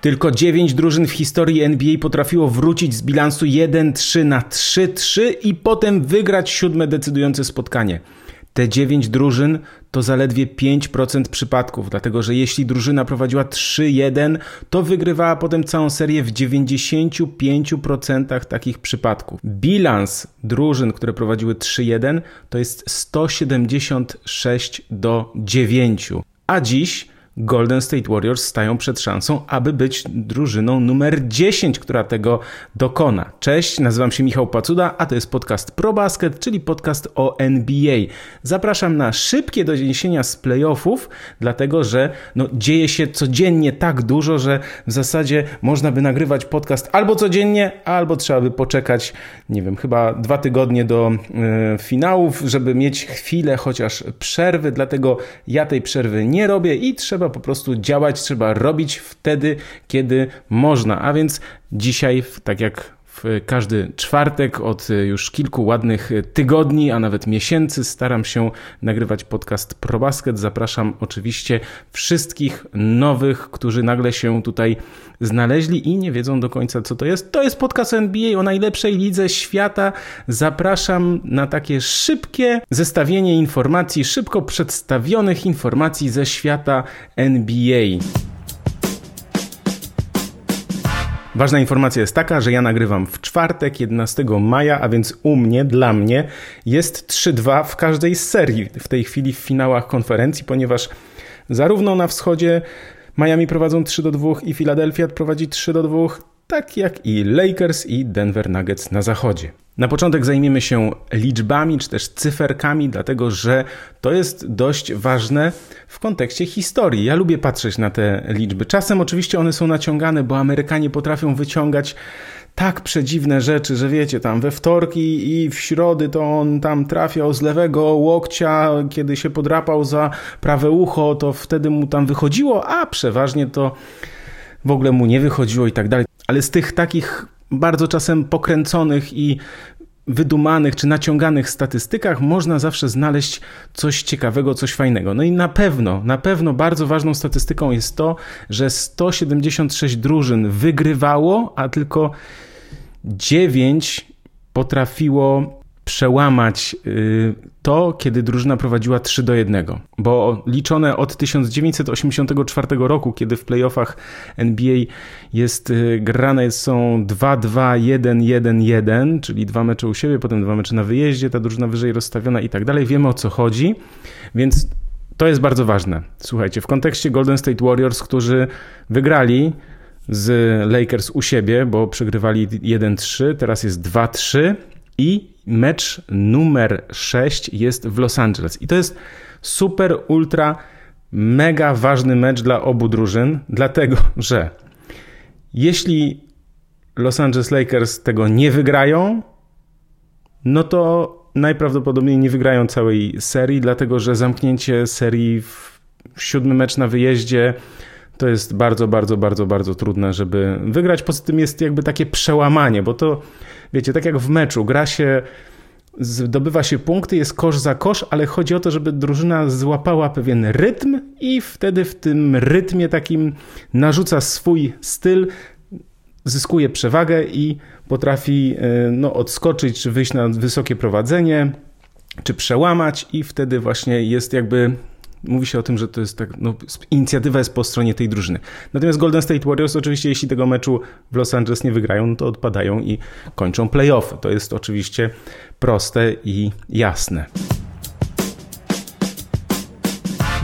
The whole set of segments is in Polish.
Tylko 9 drużyn w historii NBA potrafiło wrócić z bilansu 1-3 na 3-3 i potem wygrać siódme decydujące spotkanie. Te 9 drużyn to zaledwie 5% przypadków, dlatego że jeśli drużyna prowadziła 3-1, to wygrywała potem całą serię w 95% takich przypadków. Bilans drużyn, które prowadziły 3-1, to jest 176-9. A dziś Golden State Warriors stają przed szansą, aby być drużyną numer 10, która tego dokona. Cześć, nazywam się Michał Pacuda, a to jest podcast ProBasket, czyli podcast o NBA. Zapraszam na szybkie doniesienia z playoffów, dlatego że dzieje się codziennie tak dużo, że w zasadzie można by nagrywać podcast albo codziennie, albo trzeba by poczekać, chyba 2 tygodnie do finałów, żeby mieć chwilę chociaż przerwy, dlatego ja tej przerwy nie robię i trzeba po prostu działać, trzeba robić wtedy, kiedy można. A więc dzisiaj, tak jak w każdy czwartek od już kilku ładnych tygodni, a nawet miesięcy, staram się nagrywać podcast ProBasket. Zapraszam oczywiście wszystkich nowych, którzy nagle się tutaj znaleźli i nie wiedzą do końca, co to jest. To jest podcast NBA o najlepszej lidze świata. Zapraszam na takie szybkie zestawienie informacji, szybko przedstawionych informacji ze świata NBA. Ważna informacja jest taka, że ja nagrywam w czwartek 11 maja, a więc dla mnie jest 3-2 w każdej z serii w tej chwili w finałach konferencji, ponieważ zarówno na wschodzie Miami prowadzą 3-2 i Philadelphia prowadzi 3-2, tak jak i Lakers i Denver Nuggets na zachodzie. Na początek zajmiemy się liczbami czy też cyferkami, dlatego że to jest dość ważne w kontekście historii. Ja lubię patrzeć na te liczby. Czasem oczywiście one są naciągane, bo Amerykanie potrafią wyciągać tak przedziwne rzeczy, że wiecie, tam we wtorki i w środy to on tam trafiał z lewego łokcia, kiedy się podrapał za prawe ucho, to wtedy mu tam wychodziło, a przeważnie to w ogóle mu nie wychodziło i tak dalej. Ale z tych takich bardzo czasem pokręconych i wydumanych czy naciąganych statystykach można zawsze znaleźć coś ciekawego, coś fajnego. No i na pewno bardzo ważną statystyką jest to, że 176 drużyn wygrywało, a tylko 9 potrafiło przełamać to, kiedy drużyna prowadziła 3-1, bo liczone od 1984 roku, kiedy w playoffach NBA jest grane są 2-2-1-1-1, czyli 2 mecze u siebie, potem 2 mecze na wyjeździe, ta drużyna wyżej rozstawiona i tak dalej. Wiemy, o co chodzi, więc to jest bardzo ważne. Słuchajcie, w kontekście Golden State Warriors, którzy wygrali z Lakers u siebie, bo przegrywali 1-3, teraz jest 2-3 i mecz numer 6 jest w Los Angeles. I to jest super, ultra, mega ważny mecz dla obu drużyn, dlatego że jeśli Los Angeles Lakers tego nie wygrają, no to najprawdopodobniej nie wygrają całej serii, dlatego że zamknięcie serii w 7. mecz na wyjeździe to jest bardzo, bardzo, bardzo, bardzo trudne, żeby wygrać. Poza tym jest takie przełamanie, bo to, wiecie, tak jak w meczu, gra się, zdobywa się punkty, jest kosz za kosz, ale chodzi o to, żeby drużyna złapała pewien rytm i wtedy w tym rytmie takim narzuca swój styl, zyskuje przewagę i potrafi odskoczyć, czy wyjść na wysokie prowadzenie, czy przełamać i wtedy właśnie jest mówi się o tym, że to jest inicjatywa jest po stronie tej drużyny. Natomiast Golden State Warriors oczywiście, jeśli tego meczu w Los Angeles nie wygrają, to odpadają i kończą play-offy. To jest oczywiście proste i jasne.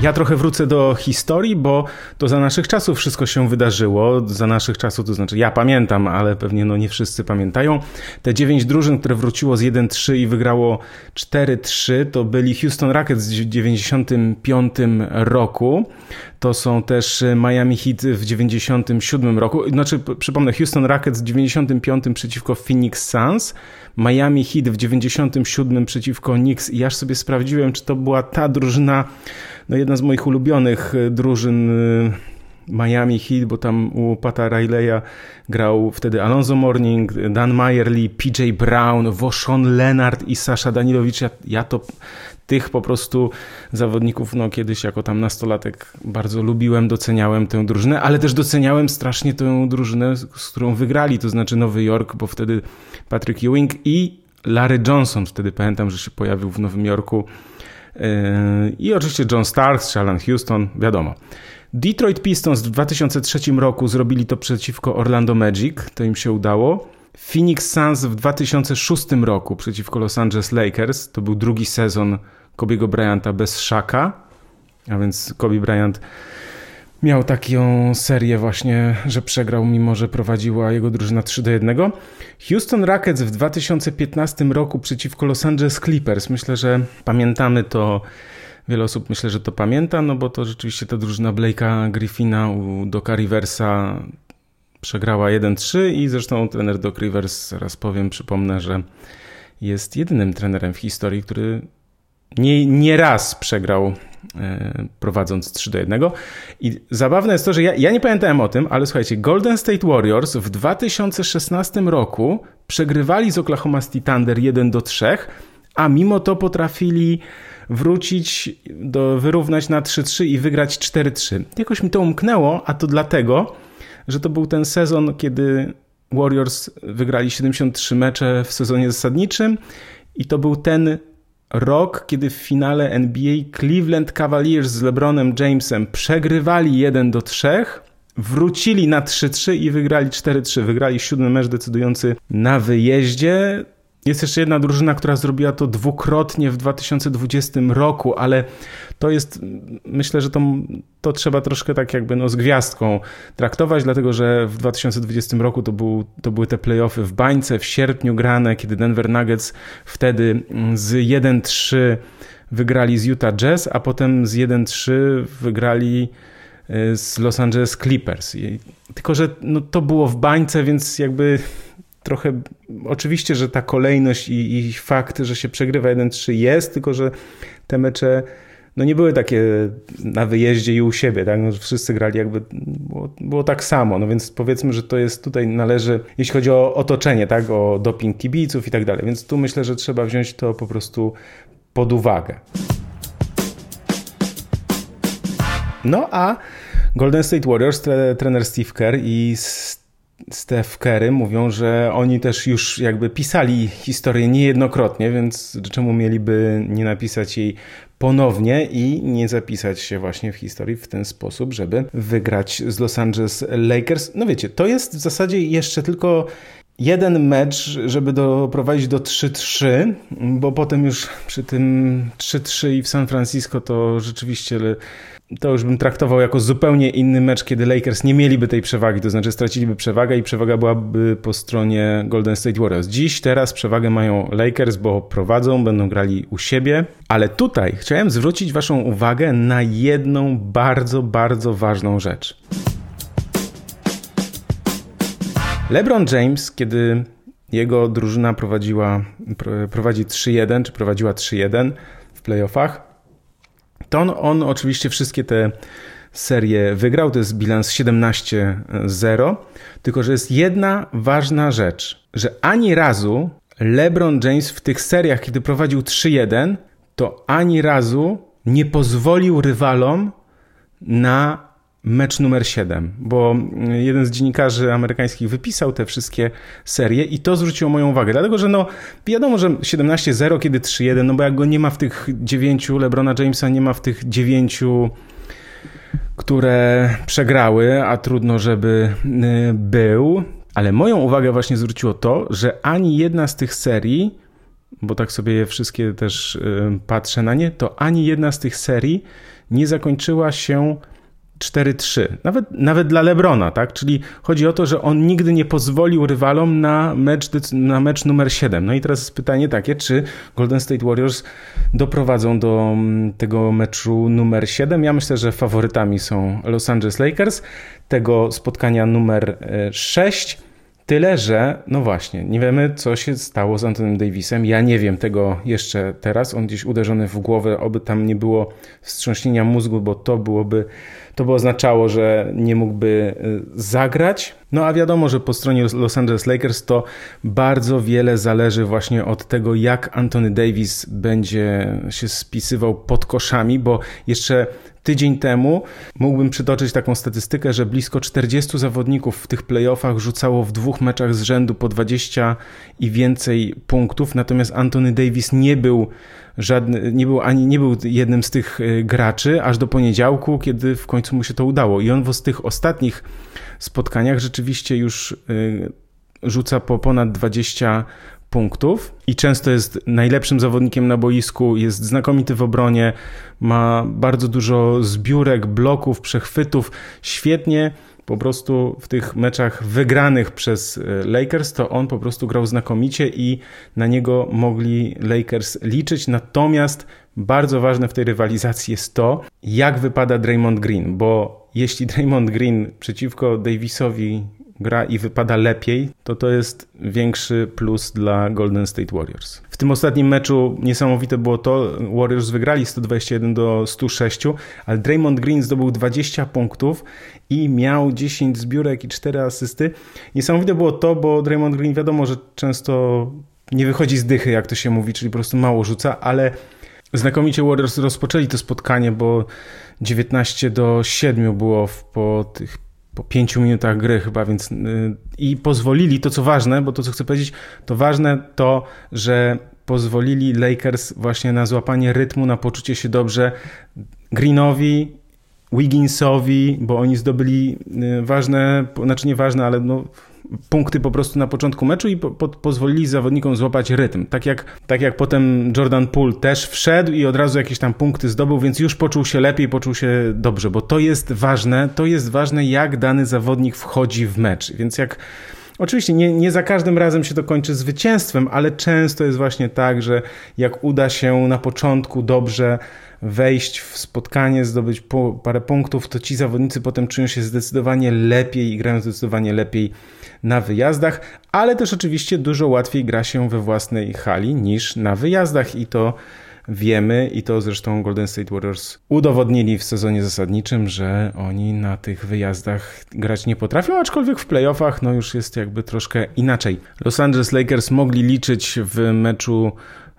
Ja trochę wrócę do historii, bo to za naszych czasów wszystko się wydarzyło. Za naszych czasów, to znaczy ja pamiętam, ale pewnie nie wszyscy pamiętają. Te 9 drużyn, które wróciło z 1-3 i wygrało 4-3, to byli Houston Rockets w 95 roku. To są też Miami Heat w 97 roku. Przypomnę, Houston Rockets w 95 przeciwko Phoenix Suns, Miami Heat w 97 przeciwko Knicks i aż sobie sprawdziłem, czy to była ta drużyna, jedna z moich ulubionych drużyn Miami Heat, bo tam u Pata Riley'a grał wtedy Alonzo Mourning, Dan Majerle, PJ Brown, Voshon Lenard i Sasha Danilowicz. Ja to tych po prostu zawodników, no kiedyś jako tam nastolatek bardzo lubiłem, doceniałem tę drużynę, ale też doceniałem strasznie tę drużynę, z którą wygrali, to znaczy Nowy Jork, bo wtedy Patrick Ewing i Larry Johnson, wtedy pamiętam, że się pojawił w Nowym Jorku, i oczywiście John Starks, Shalan Houston, wiadomo. Detroit Pistons w 2003 roku zrobili to przeciwko Orlando Magic, to im się udało. Phoenix Suns w 2006 roku przeciwko Los Angeles Lakers, to był drugi sezon Kobe'ego Bryanta bez Shaka, a więc Kobe Bryant miał taką serię właśnie, że przegrał, mimo że prowadziła jego drużyna 3-1. Houston Rockets w 2015 roku przeciwko Los Angeles Clippers. Myślę, że pamiętamy to, wiele osób myślę, że to pamięta, no bo to rzeczywiście ta drużyna Blake'a Griffina u Doca Riversa przegrała 1-3 i zresztą trener Doc Rivers, zaraz powiem, przypomnę, że jest jedynym trenerem w historii, który nie raz przegrał prowadząc 3-1. I zabawne jest to, że ja nie pamiętałem o tym, ale słuchajcie, Golden State Warriors w 2016 roku przegrywali z Oklahoma City Thunder 1-3, a mimo to potrafili wrócić, wyrównać na 3-3 i wygrać 4-3. Jakoś mi to umknęło, a to dlatego, że to był ten sezon, kiedy Warriors wygrali 73 mecze w sezonie zasadniczym i to był ten rok, kiedy w finale NBA Cleveland Cavaliers z LeBronem Jamesem przegrywali 1-3, wrócili na 3-3 i wygrali 4-3. Wygrali 7. mecz decydujący na wyjeździe. Jest jeszcze jedna drużyna, która zrobiła to dwukrotnie w 2020 roku, ale to jest, myślę, że to trzeba troszkę tak jakby z gwiazdką traktować, dlatego że w 2020 roku to były te play-offy w bańce, w sierpniu grane, kiedy Denver Nuggets wtedy z 1-3 wygrali z Utah Jazz, a potem z 1-3 wygrali z Los Angeles Clippers. Tylko że no, to było w bańce, więc jakby trochę, oczywiście, że ta kolejność i fakt, że się przegrywa 1-3 jest, tylko że te mecze no nie były takie na wyjeździe i u siebie, tak? No, wszyscy grali jakby, było tak samo, no więc powiedzmy, że to jest, tutaj należy, jeśli chodzi o otoczenie, tak? O doping kibiców i tak dalej, więc tu myślę, że trzeba wziąć to po prostu pod uwagę. No a Golden State Warriors, trener Steve Kerr i Steve Kerry mówią, że oni też już jakby pisali historię niejednokrotnie, więc czemu mieliby nie napisać jej ponownie i nie zapisać się właśnie w historii w ten sposób, żeby wygrać z Los Angeles Lakers. No wiecie, to jest w zasadzie jeszcze tylko jeden mecz, żeby doprowadzić do 3-3, bo potem już przy tym 3-3 i w San Francisco to rzeczywiście to już bym traktował jako zupełnie inny mecz, kiedy Lakers nie mieliby tej przewagi, to znaczy straciliby przewagę i przewaga byłaby po stronie Golden State Warriors. Dziś, teraz przewagę mają Lakers, bo prowadzą, będą grali u siebie, ale tutaj chciałem zwrócić waszą uwagę na jedną bardzo, bardzo ważną rzecz. LeBron James, kiedy jego drużyna prowadzi 3-1, czy prowadziła 3-1 w playoffach, to on oczywiście wszystkie te serie wygrał, to jest bilans 17-0, tylko że jest jedna ważna rzecz, że ani razu LeBron James w tych seriach, kiedy prowadził 3-1, to ani razu nie pozwolił rywalom na mecz numer 7, bo jeden z dziennikarzy amerykańskich wypisał te wszystkie serie i to zwróciło moją uwagę, dlatego że no wiadomo, że 17-0, kiedy 3-1, no bo jak go nie ma w tych 9, LeBrona Jamesa nie ma w tych 9, które przegrały, a trudno, żeby był, ale moją uwagę właśnie zwróciło to, że ani jedna z tych serii, bo tak sobie je wszystkie też patrzę na nie, to ani jedna z tych serii nie zakończyła się 4-3. Nawet dla LeBrona, tak? Czyli chodzi o to, że on nigdy nie pozwolił rywalom na mecz numer 7. No i teraz jest pytanie takie, czy Golden State Warriors doprowadzą do tego meczu numer 7? Ja myślę, że faworytami są Los Angeles Lakers, tego spotkania numer 6. Tyle, że no właśnie, nie wiemy, co się stało z Antonym Davisem. Ja nie wiem tego jeszcze teraz. On gdzieś uderzony w głowę, oby tam nie było wstrząśnienia mózgu, bo to byłoby to by oznaczało, że nie mógłby zagrać. No a wiadomo, że po stronie Los Angeles Lakers to bardzo wiele zależy właśnie od tego, jak Anthony Davis będzie się spisywał pod koszami, bo jeszcze tydzień temu mógłbym przytoczyć taką statystykę, że blisko 40 zawodników w tych playoffach rzucało w 2 meczach z rzędu po 20 i więcej punktów, natomiast Anthony Davis nie był jednym z tych graczy aż do poniedziałku, kiedy w końcu mu się to udało. I on w tych ostatnich spotkaniach rzeczywiście już rzuca po ponad 20 punktów i często jest najlepszym zawodnikiem na boisku, jest znakomity w obronie, ma bardzo dużo zbiórek, bloków, przechwytów. Świetnie po prostu w tych meczach wygranych przez Lakers to on po prostu grał znakomicie i na niego mogli Lakers liczyć. Natomiast bardzo ważne w tej rywalizacji jest to, jak wypada Draymond Green, bo jeśli Draymond Green przeciwko Davisowi gra i wypada lepiej, to jest większy plus dla Golden State Warriors. W tym ostatnim meczu niesamowite było to, Warriors wygrali 121-106, ale Draymond Green zdobył 20 punktów i miał 10 zbiórek i 4 asysty. Niesamowite było to, bo Draymond Green wiadomo, że często nie wychodzi z dychy, jak to się mówi, czyli po prostu mało rzuca, ale znakomicie Warriors rozpoczęli to spotkanie, bo 19-7 było po 5 minutach gry chyba, więc i pozwolili, to co ważne, bo to co chcę powiedzieć, to ważne to, że pozwolili Lakers właśnie na złapanie rytmu, na poczucie się dobrze Greenowi, Wigginsowi, bo oni zdobyli punkty po prostu na początku meczu i pozwolili zawodnikom złapać rytm. Tak jak potem Jordan Poole też wszedł i od razu jakieś tam punkty zdobył, więc już poczuł się lepiej, poczuł się dobrze, bo to jest ważne, jak dany zawodnik wchodzi w mecz. Więc jak oczywiście nie za każdym razem się to kończy zwycięstwem, ale często jest właśnie tak, że jak uda się na początku dobrze wejść w spotkanie, zdobyć parę punktów, to ci zawodnicy potem czują się zdecydowanie lepiej i grają zdecydowanie lepiej na wyjazdach, ale też oczywiście dużo łatwiej gra się we własnej hali niż na wyjazdach i to wiemy i to zresztą Golden State Warriors udowodnili w sezonie zasadniczym, że oni na tych wyjazdach grać nie potrafią, aczkolwiek w playoffach no już jest jakby troszkę inaczej. Los Angeles Lakers mogli liczyć w meczu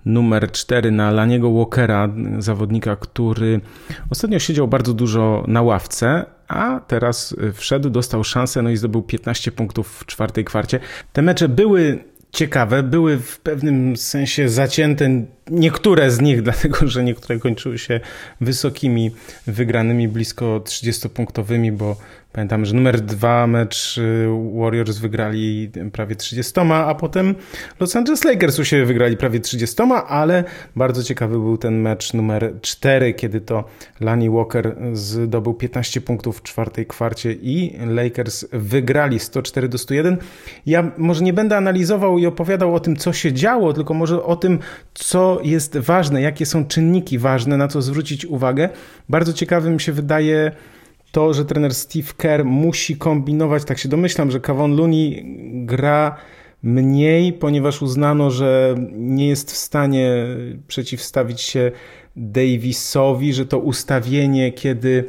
numer 4 na Lonniego Walkera, zawodnika, który ostatnio siedział bardzo dużo na ławce, a teraz wszedł, dostał szansę, no i zdobył 15 punktów w czwartej kwarcie. Te mecze były ciekawe, były w pewnym sensie zacięte, niektóre z nich, dlatego że niektóre kończyły się wysokimi wygranymi, blisko 30-punktowymi, bo pamiętam, że numer 2 mecz Warriors wygrali prawie 30, a potem Los Angeles Lakers u siebie wygrali prawie 30, ale bardzo ciekawy był ten mecz numer 4, kiedy to Lonnie Walker zdobył 15 punktów w czwartej kwarcie i Lakers wygrali 104-101. Ja może nie będę analizował i opowiadał o tym, co się działo, tylko może o tym, co jest ważne, jakie są czynniki ważne, na co zwrócić uwagę. Bardzo ciekawy mi się wydaje to, że trener Steve Kerr musi kombinować, tak się domyślam, że Kevon Looney gra mniej, ponieważ uznano, że nie jest w stanie przeciwstawić się Davisowi, że to ustawienie, kiedy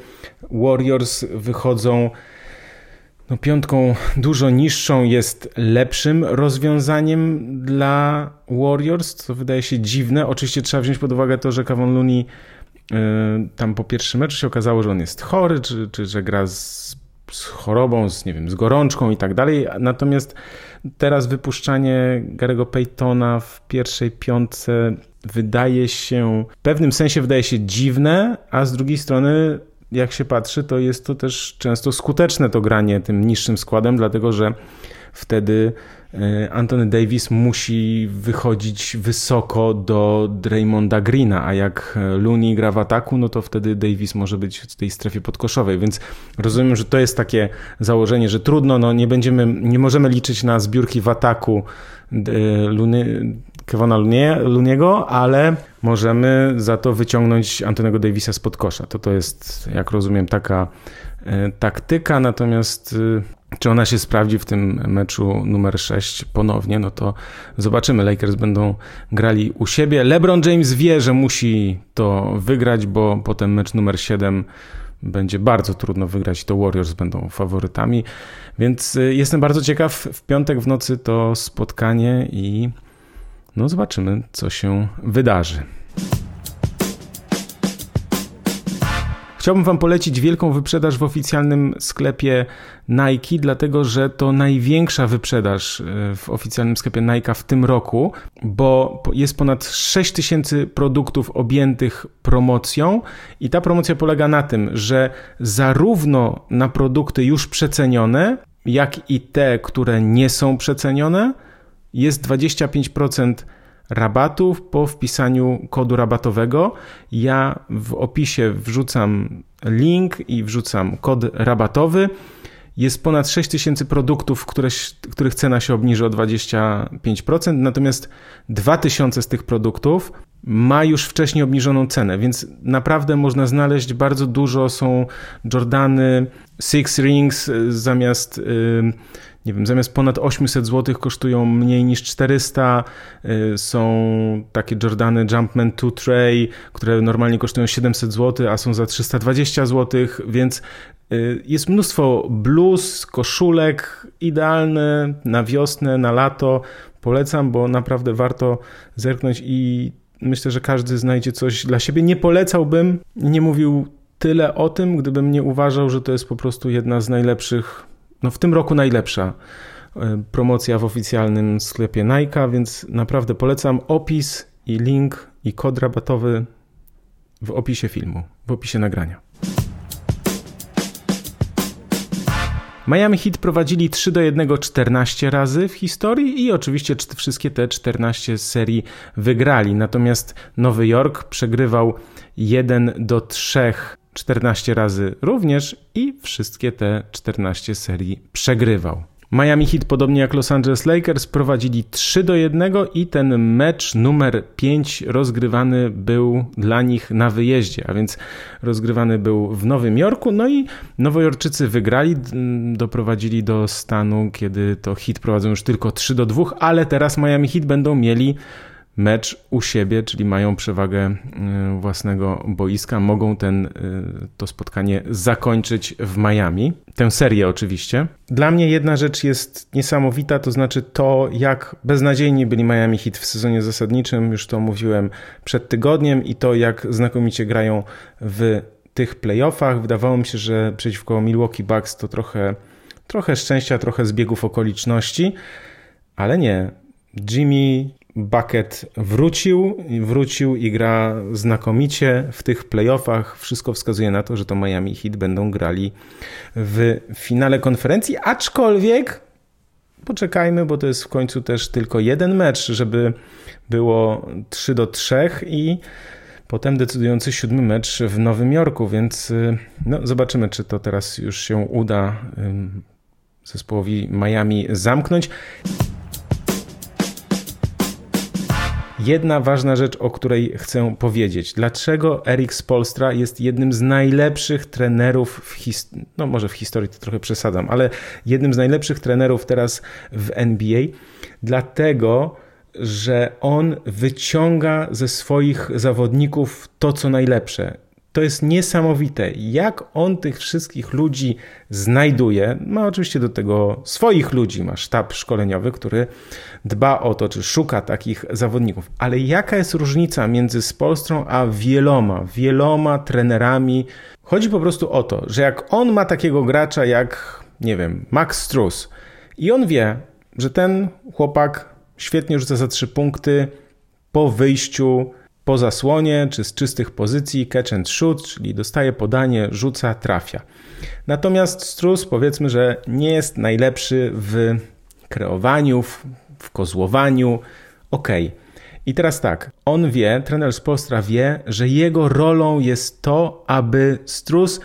Warriors wychodzą piątką dużo niższą, jest lepszym rozwiązaniem dla Warriors, co wydaje się dziwne. Oczywiście trzeba wziąć pod uwagę to, że Kevon Looney tam po pierwszym meczu się okazało, że on jest chory, czy że gra z chorobą, z gorączką i tak dalej. Natomiast teraz wypuszczanie Gary'ego Paytona w pierwszej piątce w pewnym sensie wydaje się dziwne, a z drugiej strony jak się patrzy, to jest to też często skuteczne to granie tym niższym składem, dlatego że wtedy Anthony Davis musi wychodzić wysoko do Draymonda Greena, a jak Looney gra w ataku, no to wtedy Davis może być w tej strefie podkoszowej, więc rozumiem, że to jest takie założenie, że trudno, nie możemy liczyć na zbiórki w ataku Kevona Looney'ego, ale możemy za to wyciągnąć Anthony'ego Davisa spod kosza. To jest, jak rozumiem, taka taktyka, natomiast czy ona się sprawdzi w tym meczu numer 6 ponownie, no to zobaczymy. Lakers będą grali u siebie. LeBron James wie, że musi to wygrać, bo potem mecz numer 7 będzie bardzo trudno wygrać, to Warriors będą faworytami, więc jestem bardzo ciekaw. W piątek w nocy to spotkanie i no zobaczymy, co się wydarzy. Chciałbym Wam polecić wielką wyprzedaż w oficjalnym sklepie Nike, dlatego że to największa wyprzedaż w oficjalnym sklepie Nike w tym roku, bo jest ponad 6000 produktów objętych promocją i ta promocja polega na tym, że zarówno na produkty już przecenione, jak i te, które nie są przecenione, jest 25% rabatów po wpisaniu kodu rabatowego. Ja w opisie wrzucam link i wrzucam kod rabatowy. Jest ponad 6000 produktów, których cena się obniży o 25%, natomiast 2000 z tych produktów ma już wcześniej obniżoną cenę, więc naprawdę można znaleźć bardzo dużo. Są Jordany, Six Rings zamiast... zamiast ponad 800 zł kosztują mniej niż 400, są takie Jordany Jumpman 2 Tray, które normalnie kosztują 700 zł, a są za 320 zł, więc jest mnóstwo bluz, koszulek, idealne na wiosnę, na lato. Polecam, bo naprawdę warto zerknąć i myślę, że każdy znajdzie coś dla siebie. Nie polecałbym, nie mówił tyle o tym, gdybym nie uważał, że to jest po prostu jedna z najlepszych, no w tym roku najlepsza promocja w oficjalnym sklepie Nike, więc naprawdę polecam. Opis i link i kod rabatowy w opisie filmu, w opisie nagrania. Miami Heat prowadzili 3-1 14 razy w historii i oczywiście wszystkie te 14 serii wygrali. Natomiast Nowy Jork przegrywał 1-3 14 razy również i wszystkie te 14 serii przegrywał. Miami Heat, podobnie jak Los Angeles Lakers, prowadzili 3-1 i ten mecz numer 5 rozgrywany był dla nich na wyjeździe, a więc rozgrywany był w Nowym Jorku, no i nowojorczycy wygrali, doprowadzili do stanu, kiedy to Heat prowadzą już tylko 3-2, ale teraz Miami Heat będą mieli mecz u siebie, czyli mają przewagę własnego boiska. Mogą to spotkanie zakończyć w Miami. Tę serię oczywiście. Dla mnie jedna rzecz jest niesamowita, to znaczy to, jak beznadziejni byli Miami Heat w sezonie zasadniczym. Już to mówiłem przed tygodniem i to, jak znakomicie grają w tych playoffach. Wydawało mi się, że przeciwko Milwaukee Bucks to trochę szczęścia, trochę zbiegów okoliczności, ale nie. Jimmy Bucket wrócił i gra znakomicie w tych playoffach. Wszystko wskazuje na to, że to Miami Heat będą grali w finale konferencji, aczkolwiek poczekajmy, bo to jest w końcu też tylko jeden mecz, żeby było 3-3 i potem decydujący 7 mecz w Nowym Jorku, więc no, zobaczymy, czy to teraz już się uda zespołowi Miami zamknąć. Jedna ważna rzecz, o której chcę powiedzieć. Dlaczego Erik Spoelstra jest jednym z najlepszych trenerów w historii, no może w historii to trochę przesadzam, ale jednym z najlepszych trenerów teraz w NBA? Dlatego, że on wyciąga ze swoich zawodników to, co najlepsze. To jest niesamowite, jak on tych wszystkich ludzi znajduje. Ma oczywiście do tego swoich ludzi, ma sztab szkoleniowy, który dba o to, czy szuka takich zawodników. Ale jaka jest różnica między Spoelstrą a wieloma trenerami? Chodzi po prostu o to, że jak on ma takiego gracza jak, nie wiem, Max Strus i on wie, że ten chłopak świetnie rzuca za 3 punkty po wyjściu po zasłonie, czy z czystych pozycji, catch and shoot, czyli dostaje podanie, rzuca, trafia. Natomiast Strus, powiedzmy, że nie jest najlepszy w kreowaniu, w kozłowaniu. Okej. I teraz tak, on wie, trener Spoelstra wie, że jego rolą jest to, aby Strus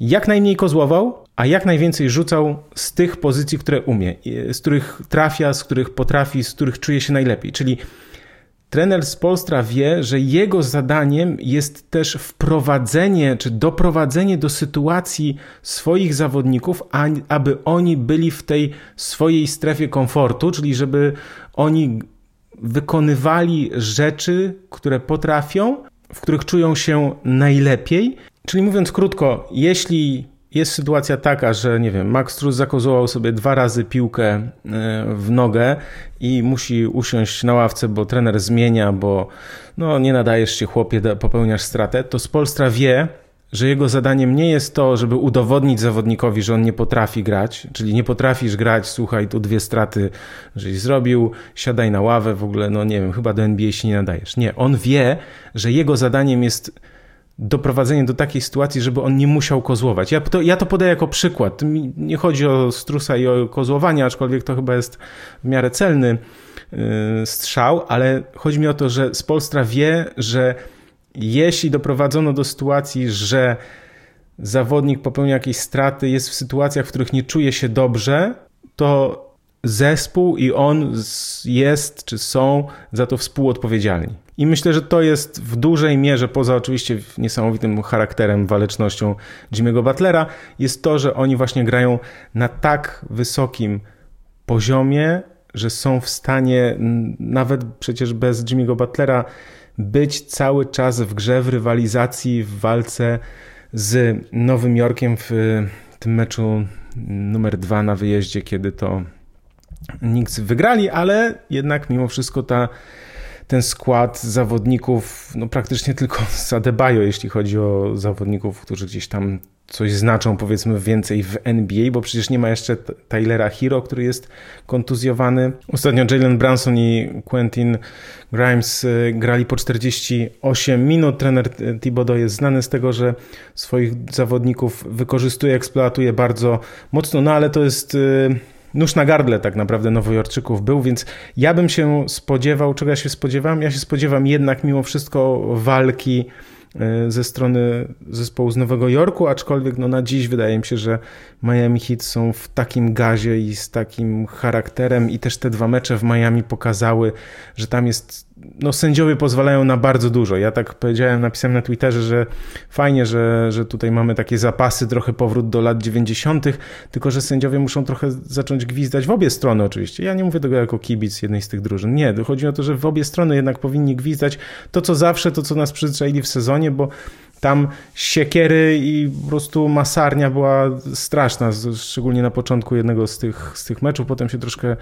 jak najmniej kozłował, a jak najwięcej rzucał z tych pozycji, które umie, z których trafia, z których potrafi, z których czuje się najlepiej. Czyli trener Spoelstra wie, że jego zadaniem jest też wprowadzenie czy doprowadzenie do sytuacji swoich zawodników, aby oni byli w tej swojej strefie komfortu, czyli żeby oni wykonywali rzeczy, które potrafią, w których czują się najlepiej Czyli mówiąc krótko, jeśli jest sytuacja taka, że nie wiem, Max Strus zakozował sobie 2 razy piłkę w nogę i musi usiąść na ławce, bo trener zmienia, bo no, nie nadajesz się chłopie, popełniasz stratę, to Spolstra wie, że jego zadaniem nie jest to, żeby udowodnić zawodnikowi, że on nie potrafi grać, czyli nie potrafisz grać, słuchaj, tu 2 straty żeś zrobił, siadaj na ławę, w ogóle, no nie wiem, chyba do NBA się nie nadajesz. Nie, on wie, że jego zadaniem jest doprowadzenie do takiej sytuacji, żeby on nie musiał kozłować. Ja to podaję jako przykład. Mi nie chodzi o Strusa i o kozłowanie, aczkolwiek to chyba jest w miarę celny strzał, ale chodzi mi o to, że Spolstra wie, że jeśli doprowadzono do sytuacji, że zawodnik popełnia jakieś straty, jest w sytuacjach, w których nie czuje się dobrze, to zespół i on jest czy są za to współodpowiedzialni. I myślę, że to jest w dużej mierze, poza oczywiście niesamowitym charakterem, walecznością Jimmy'ego Butlera, jest to, że oni właśnie grają na tak wysokim poziomie, że są w stanie nawet przecież bez Jimmy'ego Butlera być cały czas w grze, w rywalizacji, w walce z Nowym Jorkiem w tym meczu numer 2 na wyjeździe, kiedy to Knicks wygrali, ale jednak mimo wszystko ten skład zawodników, no praktycznie tylko z Adebayo, jeśli chodzi o zawodników, którzy gdzieś tam coś znaczą, powiedzmy więcej w NBA, bo przecież nie ma jeszcze Tylera Hero, który jest kontuzjowany. Ostatnio Jalen Brunson i Quentin Grimes grali po 48 minut. Trener Thibodeau jest znany z tego, że swoich zawodników wykorzystuje, eksploatuje bardzo mocno, no ale to jest nóż na gardle tak naprawdę nowojorczyków był, więc ja bym się spodziewał, czego ja się spodziewam? Ja się spodziewam jednak mimo wszystko walki ze strony zespołu z Nowego Jorku, aczkolwiek no na dziś wydaje mi się, że Miami Heat są w takim gazie i z takim charakterem i też te 2 mecze w Miami pokazały, że tam jest, no sędziowie pozwalają na bardzo dużo. Ja tak powiedziałem, napisałem na Twitterze, że fajnie, że tutaj mamy takie zapasy, trochę powrót do lat 90., tylko że sędziowie muszą trochę zacząć gwizdać w obie strony oczywiście. Ja nie mówię tego jako kibic jednej z tych drużyn. Nie, chodzi o to, że w obie strony jednak powinni gwizdać to, co zawsze, to, co nas przyzwyczaili w sezonie, bo tam siekiery i po prostu masarnia była straszna, szczególnie na początku jednego z tych meczów, potem się troszkę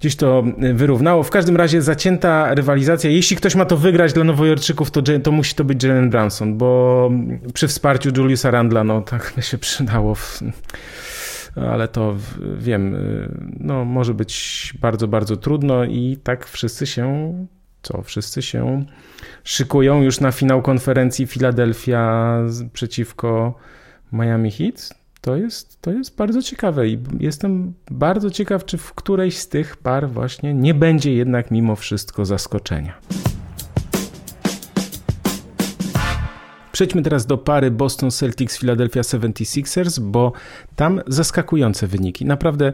gdzieś to wyrównało. W każdym razie zacięta rywalizacja. Jeśli ktoś ma to wygrać dla nowojorczyków, to musi to być Jalen Brunson, bo przy wsparciu Juliusa Randla, no tak by się przydało, ale to wiem, no może być bardzo, bardzo trudno i tak wszyscy się szykują już na finał konferencji Philadelphia przeciwko Miami Heat. To jest bardzo ciekawe i jestem bardzo ciekaw, czy w którejś z tych par właśnie nie będzie jednak mimo wszystko zaskoczenia. Przejdźmy teraz do pary Boston Celtics Philadelphia 76ers, bo tam zaskakujące wyniki. Naprawdę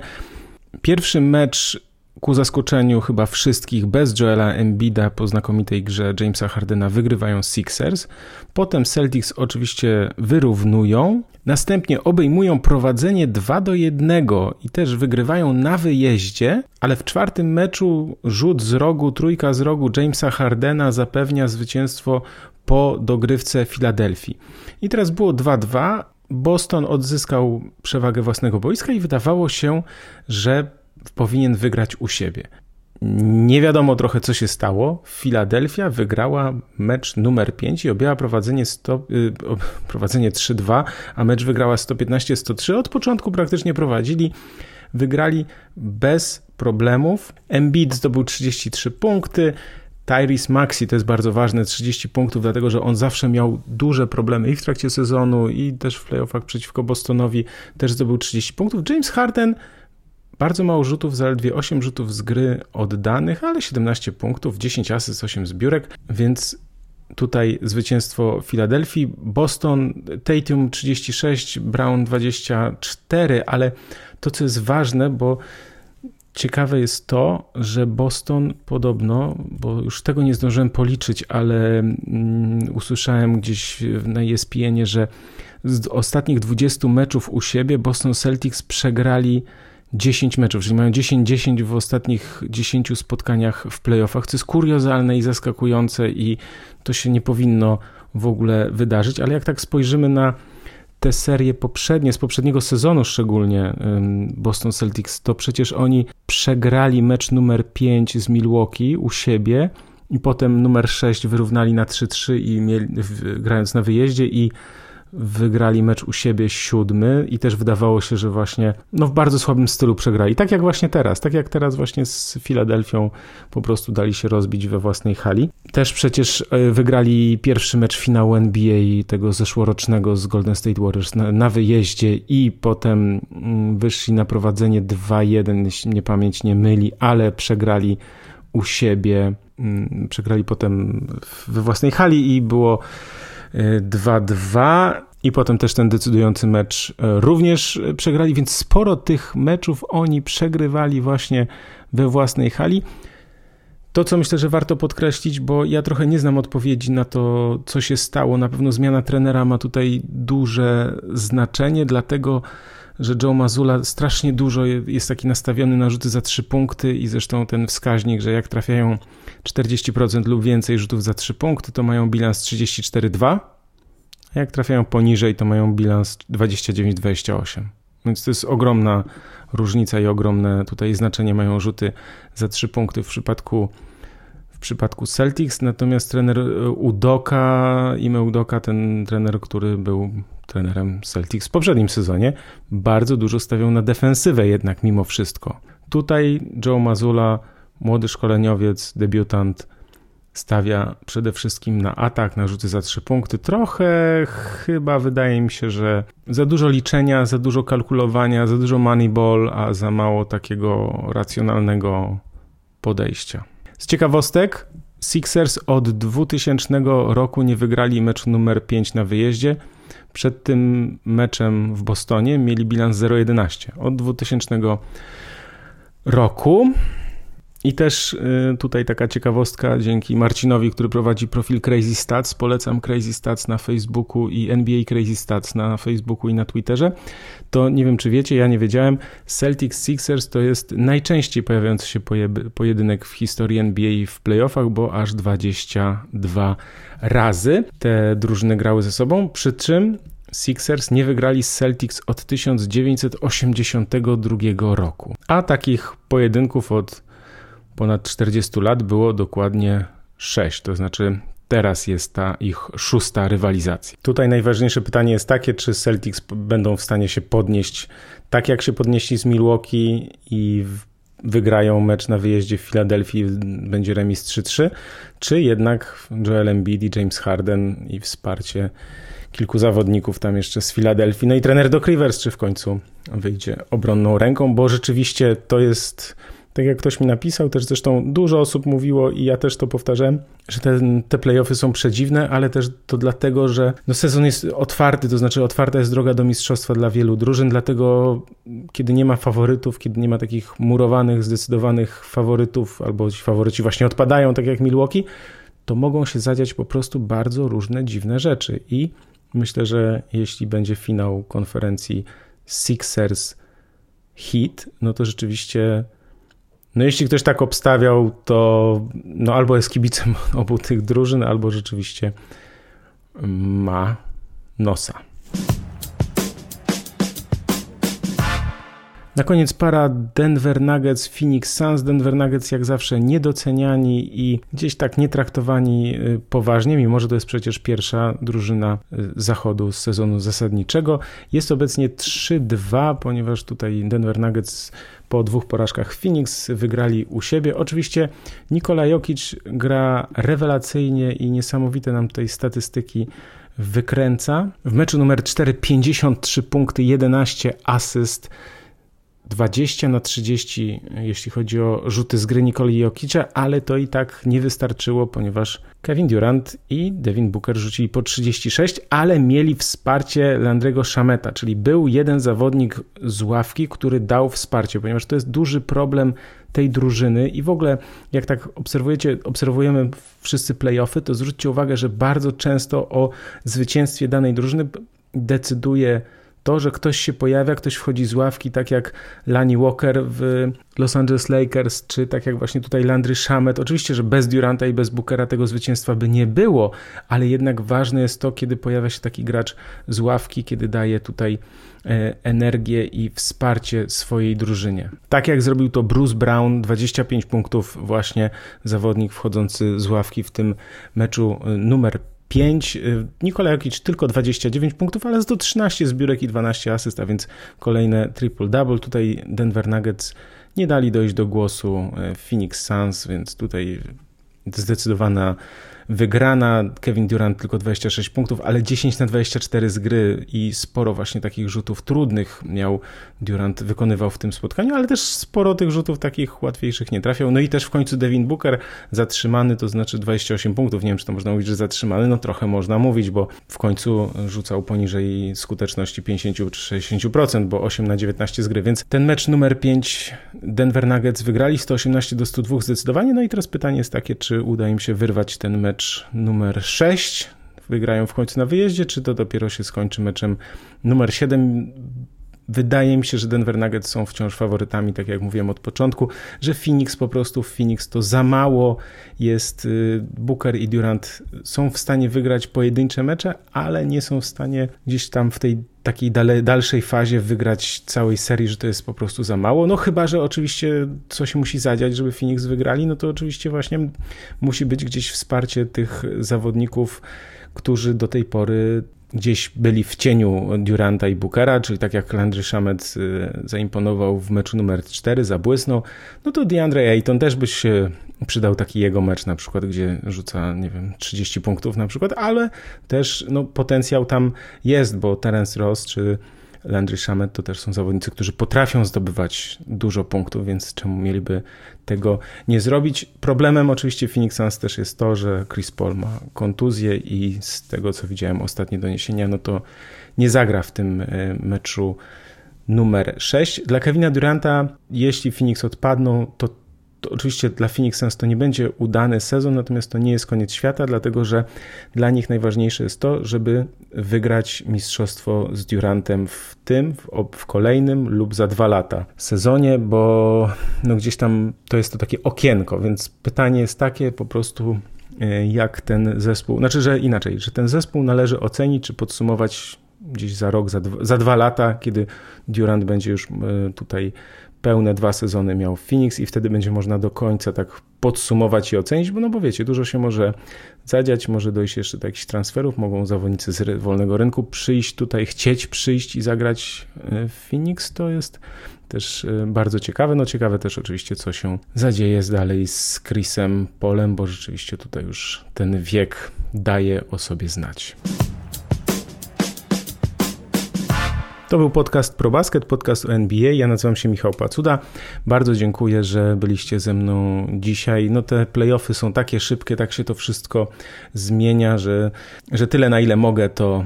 pierwszy mecz ku zaskoczeniu chyba wszystkich, bez Joela Embida po znakomitej grze Jamesa Hardena wygrywają Sixers. Potem Celtics oczywiście wyrównują. Następnie obejmują prowadzenie 2-1 i też wygrywają na wyjeździe, ale w 4. meczu rzut z rogu, trójka z rogu Jamesa Hardena zapewnia zwycięstwo po dogrywce Filadelfii. I teraz było 2-2. Boston odzyskał przewagę własnego boiska i wydawało się, że powinien wygrać u siebie. Nie wiadomo trochę, co się stało. Filadelfia wygrała mecz numer 5 i objęła prowadzenie 3-2, a mecz wygrała 115-103. Od początku praktycznie prowadzili. Wygrali bez problemów. Embiid zdobył 33 punkty. Tyrese Maxey, to jest bardzo ważne, 30 punktów, dlatego że on zawsze miał duże problemy i w trakcie sezonu, i też w playoffach przeciwko Bostonowi też zdobył 30 punktów. James Harden bardzo mało rzutów, zaledwie 8 rzutów z gry oddanych, ale 17 punktów, 10 asyst, 8 zbiórek, więc tutaj zwycięstwo Filadelfii. Boston, Tatum 36, Brown 24, ale to, co jest ważne, bo ciekawe jest to, że Boston podobno, bo już tego nie zdążyłem policzyć, ale usłyszałem gdzieś na ESPN-ie, że z ostatnich 20 meczów u siebie Boston Celtics przegrali 10 meczów, czyli mają 10-10 w ostatnich 10 spotkaniach w playoffach, co jest kuriozalne i zaskakujące i to się nie powinno w ogóle wydarzyć, ale jak tak spojrzymy na te serie poprzednie, z poprzedniego sezonu szczególnie Boston Celtics, to przecież oni przegrali mecz numer 5 z Milwaukee u siebie i potem numer 6 wyrównali na 3-3 i grając na wyjeździe i wygrali mecz u siebie 7 i też wydawało się, że właśnie w bardzo słabym stylu przegrali. Tak jak właśnie teraz. Tak jak teraz właśnie z Filadelfią po prostu dali się rozbić we własnej hali. Też przecież wygrali pierwszy mecz finału NBA tego zeszłorocznego z Golden State Warriors na wyjeździe i potem wyszli na prowadzenie 2-1, jeśli mnie pamięć nie myli, ale przegrali u siebie. Przegrali potem we własnej hali i było 2-2 i potem też ten decydujący mecz również przegrali, więc sporo tych meczów oni przegrywali właśnie we własnej hali. To, co myślę, że warto podkreślić, bo ja trochę nie znam odpowiedzi na to, co się stało. Na pewno zmiana trenera ma tutaj duże znaczenie, dlatego że Joe Mazzulla strasznie dużo jest taki nastawiony na rzuty za 3 punkty i zresztą ten wskaźnik, że jak trafiają 40% lub więcej rzutów za 3 punkty, to mają bilans 34-2, a jak trafiają poniżej, to mają bilans 29-28. Więc to jest ogromna różnica i ogromne tutaj znaczenie mają rzuty za 3 punkty w przypadku Celtics. Natomiast trener Udoka, Ime Udoka, ten trener, który był trenerem Celtics w poprzednim sezonie, bardzo dużo stawiał na defensywę jednak mimo wszystko. Tutaj Joe Mazzulla, młody szkoleniowiec, debiutant, stawia przede wszystkim na atak, na rzuty za 3 punkty. Trochę chyba wydaje mi się, że za dużo liczenia, za dużo kalkulowania, za dużo moneyball, a za mało takiego racjonalnego podejścia. Z ciekawostek, Sixers od 2000 roku nie wygrali meczu numer 5 na wyjeździe. Przed tym meczem w Bostonie mieli bilans 0-11 od 2000 roku. I też tutaj taka ciekawostka dzięki Marcinowi, który prowadzi profil Crazy Stats. Polecam Crazy Stats na Facebooku i NBA Crazy Stats na Facebooku i na Twitterze. To nie wiem, czy wiecie, ja nie wiedziałem, Celtics Sixers to jest najczęściej pojawiający się pojedynek w historii NBA w playoffach, bo aż 22 razy te drużyny grały ze sobą, przy czym Sixers nie wygrali z Celtics od 1982 roku. A takich pojedynków od ponad 40 lat było dokładnie 6, to znaczy teraz jest ta ich 6. rywalizacja. Tutaj najważniejsze pytanie jest takie, czy Celtics będą w stanie się podnieść tak jak się podnieśli z Milwaukee i wygrają mecz na wyjeździe w Filadelfii, będzie remis 3-3, czy jednak Joel Embiid i James Harden i wsparcie kilku zawodników tam jeszcze z Filadelfii, no i trener Doc Rivers, czy w końcu wyjdzie obronną ręką, bo rzeczywiście to jest... Tak jak ktoś mi napisał, też zresztą dużo osób mówiło i ja też to powtarzałem, że te play-offy są przedziwne, ale też to dlatego, że sezon jest otwarty, to znaczy otwarta jest droga do mistrzostwa dla wielu drużyn, dlatego kiedy nie ma faworytów, kiedy nie ma takich murowanych, zdecydowanych faworytów, albo ci faworyci właśnie odpadają, tak jak Milwaukee, to mogą się zadziać po prostu bardzo różne dziwne rzeczy i myślę, że jeśli będzie finał konferencji Sixers Heat, to rzeczywiście... Jeśli ktoś tak obstawiał, to albo jest kibicem obu tych drużyn, albo rzeczywiście ma nosa. Na koniec para Denver Nuggets, Phoenix Suns. Denver Nuggets jak zawsze niedoceniani i gdzieś tak nietraktowani poważnie, mimo że to jest przecież pierwsza drużyna zachodu z sezonu zasadniczego. Jest obecnie 3-2, ponieważ tutaj Denver Nuggets po 2 porażkach Phoenix wygrali u siebie. Oczywiście Nikola Jokic gra rewelacyjnie i niesamowite nam tej statystyki wykręca. W meczu numer 4 53 punkty, 11 asyst. 20/30, jeśli chodzi o rzuty z gry Nikoli Jokicza, ale to i tak nie wystarczyło, ponieważ Kevin Durant i Devin Booker rzucili po 36, ale mieli wsparcie Landry'ego Shameta, czyli był jeden zawodnik z ławki, który dał wsparcie, ponieważ to jest duży problem tej drużyny i w ogóle jak tak obserwujemy wszyscy play-offy, to zwróćcie uwagę, że bardzo często o zwycięstwie danej drużyny decyduje To, że ktoś się pojawia, ktoś wchodzi z ławki, tak jak Lonnie Walker w Los Angeles Lakers, czy tak jak właśnie tutaj Landry Shamet. Oczywiście, że bez Duranta i bez Bookera tego zwycięstwa by nie było, ale jednak ważne jest to, kiedy pojawia się taki gracz z ławki, kiedy daje tutaj energię i wsparcie swojej drużynie. Tak jak zrobił to Bruce Brown, 25 punktów właśnie zawodnik wchodzący z ławki w tym meczu numer 5. Nikola Jokic tylko 29 punktów, ale to 13 zbiórek i 12 asyst, a więc kolejne triple-double. Tutaj Denver Nuggets nie dali dojść do głosu Phoenix Suns, więc tutaj zdecydowana wygrana. Kevin Durant tylko 26 punktów, ale 10 na 24 z gry i sporo właśnie takich rzutów trudnych miał Durant, wykonywał w tym spotkaniu, ale też sporo tych rzutów takich łatwiejszych nie trafiał. No i też w końcu Devin Booker zatrzymany, to znaczy 28 punktów. Nie wiem, czy to można mówić, że zatrzymany, no trochę można mówić, bo w końcu rzucał poniżej skuteczności 50 czy 60%, bo 8 na 19 z gry, więc ten mecz numer 5 Denver Nuggets wygrali 118 do 102 zdecydowanie. No i teraz pytanie jest takie, czy uda im się wyrwać ten mecz numer 6, wygrają w końcu na wyjeździe, czy to dopiero się skończy meczem numer 7. Wydaje mi się, że Denver Nuggets są wciąż faworytami, tak jak mówiłem od początku, że Phoenix po prostu, Phoenix to za mało jest. Booker i Durant są w stanie wygrać pojedyncze mecze, ale nie są w stanie gdzieś tam w tej takiej dalszej fazie wygrać całej serii, że to jest po prostu za mało. No chyba, że oczywiście coś musi zadziać, żeby Phoenix wygrali, no to oczywiście właśnie musi być gdzieś wsparcie tych zawodników, którzy do tej pory gdzieś byli w cieniu Duranta i Bookera, czyli tak jak Landry Shamet zaimponował w meczu numer 4, zabłysnął, no to DeAndre Ayton też by się przydał taki jego mecz na przykład, gdzie rzuca, nie wiem, 30 punktów na przykład, ale też no, potencjał tam jest, bo Terence Ross czy Landry Shamet to też są zawodnicy, którzy potrafią zdobywać dużo punktów, więc czemu mieliby tego nie zrobić? Problemem oczywiście Phoenix Suns też jest to, że Chris Paul ma kontuzję i z tego, co widziałem ostatnie doniesienia, no to nie zagra w tym meczu numer 6. Dla Kevina Duranta, jeśli Phoenix odpadną, to oczywiście dla Phoenix Suns to nie będzie udany sezon, natomiast to nie jest koniec świata, dlatego że dla nich najważniejsze jest to, żeby wygrać mistrzostwo z Durantem w tym, w kolejnym lub za 2 lata sezonie, bo no gdzieś tam to jest to takie okienko, więc pytanie jest takie po prostu, jak ten zespół, znaczy, że inaczej, że ten zespół należy ocenić czy podsumować gdzieś za rok, za 2 lata, kiedy Durant będzie już tutaj pełne 2 sezony miał w Phoenix i wtedy będzie można do końca tak podsumować i ocenić, bo no bo wiecie, dużo się może zadziać, może dojść jeszcze do jakichś transferów, mogą zawodnicy z wolnego rynku przyjść tutaj, chcieć przyjść i zagrać w Phoenix, to jest też bardzo ciekawe, no ciekawe też oczywiście, co się zadzieje dalej z Chrisem Paulem, bo rzeczywiście tutaj już ten wiek daje o sobie znać. To był podcast ProBasket, podcast o NBA. Ja nazywam się Michał Pacuda. Bardzo dziękuję, że byliście ze mną dzisiaj. No te play-offy są takie szybkie, tak się to wszystko zmienia, że tyle na ile mogę to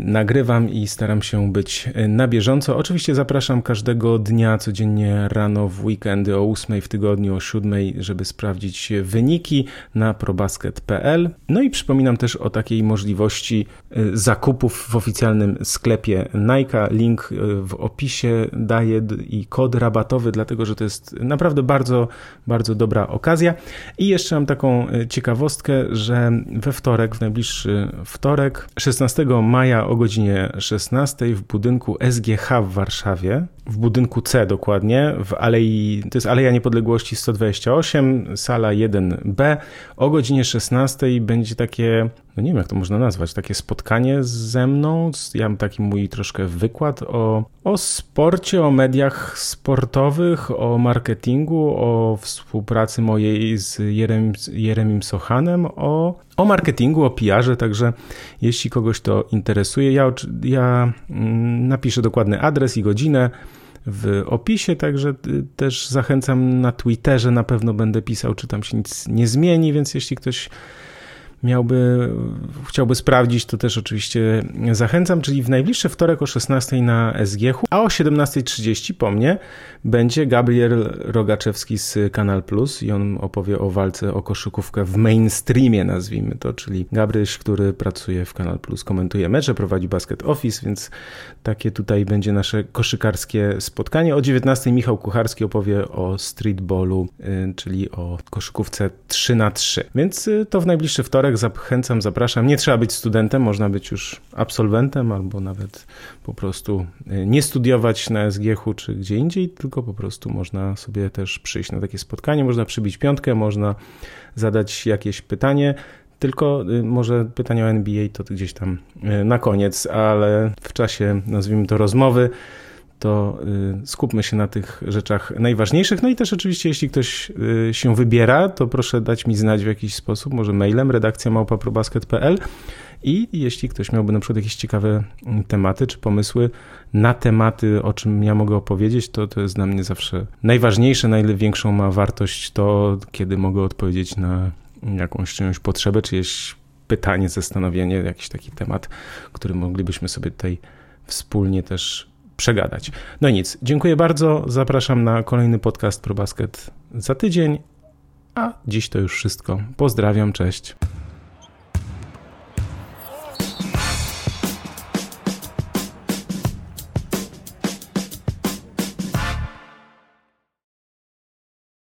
nagrywam i staram się być na bieżąco. Oczywiście zapraszam każdego dnia, codziennie rano, w weekendy o 8, w tygodniu o 7, żeby sprawdzić wyniki na probasket.pl. No i przypominam też o takiej możliwości zakupów w oficjalnym sklepie Nike. Link w opisie daję i kod rabatowy, dlatego że to jest naprawdę bardzo, bardzo dobra okazja. I jeszcze mam taką ciekawostkę, że we wtorek, w najbliższy wtorek, 16 maja o godzinie 16 w budynku SGH w Warszawie, w budynku C dokładnie, w alei, to jest Aleja Niepodległości 128, sala 1B. O godzinie 16 będzie takie, no nie wiem jak to można nazwać, takie spotkanie ze mną, ja mam taki mój troszkę wykład o sporcie, o mediach sportowych, o marketingu, o współpracy mojej z Jeremim Sochanem, o marketingu, o PR-ze, także jeśli kogoś to interesuje, ja napiszę dokładny adres i godzinę w opisie, także też zachęcam, na Twitterze na pewno będę pisał, czy tam się nic nie zmieni, więc jeśli ktoś chciałby sprawdzić, to też oczywiście zachęcam, czyli w najbliższy wtorek o 16:00 na SGH, a o 17:30 po mnie będzie Gabriel Rogaczewski z Kanal Plus i on opowie o walce o koszykówkę w mainstreamie, nazwijmy to, czyli Gabryś, który pracuje w Kanal Plus, komentuje mecze, prowadzi Basket Office, więc takie tutaj będzie nasze koszykarskie spotkanie. O 19:00 Michał Kucharski opowie o streetballu, czyli o koszykówce 3x3, więc to w najbliższy wtorek, zachęcam, zapraszam. Nie trzeba być studentem, można być już absolwentem albo nawet po prostu nie studiować na SGH-u czy gdzie indziej, tylko po prostu można sobie też przyjść na takie spotkanie, można przybić piątkę, można zadać jakieś pytanie, tylko może pytanie o NBA to gdzieś tam na koniec, ale w czasie, nazwijmy to, rozmowy, to skupmy się na tych rzeczach najważniejszych. No i też oczywiście, jeśli ktoś się wybiera, to proszę dać mi znać w jakiś sposób, może mailem redakcja@probasket.pl, i jeśli ktoś miałby na przykład jakieś ciekawe tematy czy pomysły na tematy, o czym ja mogę opowiedzieć, to jest dla mnie zawsze najważniejsze, największą ma wartość to, kiedy mogę odpowiedzieć na jakąś czyjąś potrzebę, czyjeś pytanie, zastanowienie, jakiś taki temat, który moglibyśmy sobie tutaj wspólnie też przegadać. No i nic, dziękuję bardzo, zapraszam na kolejny podcast ProBasket za tydzień, a dziś to już wszystko. Pozdrawiam, cześć.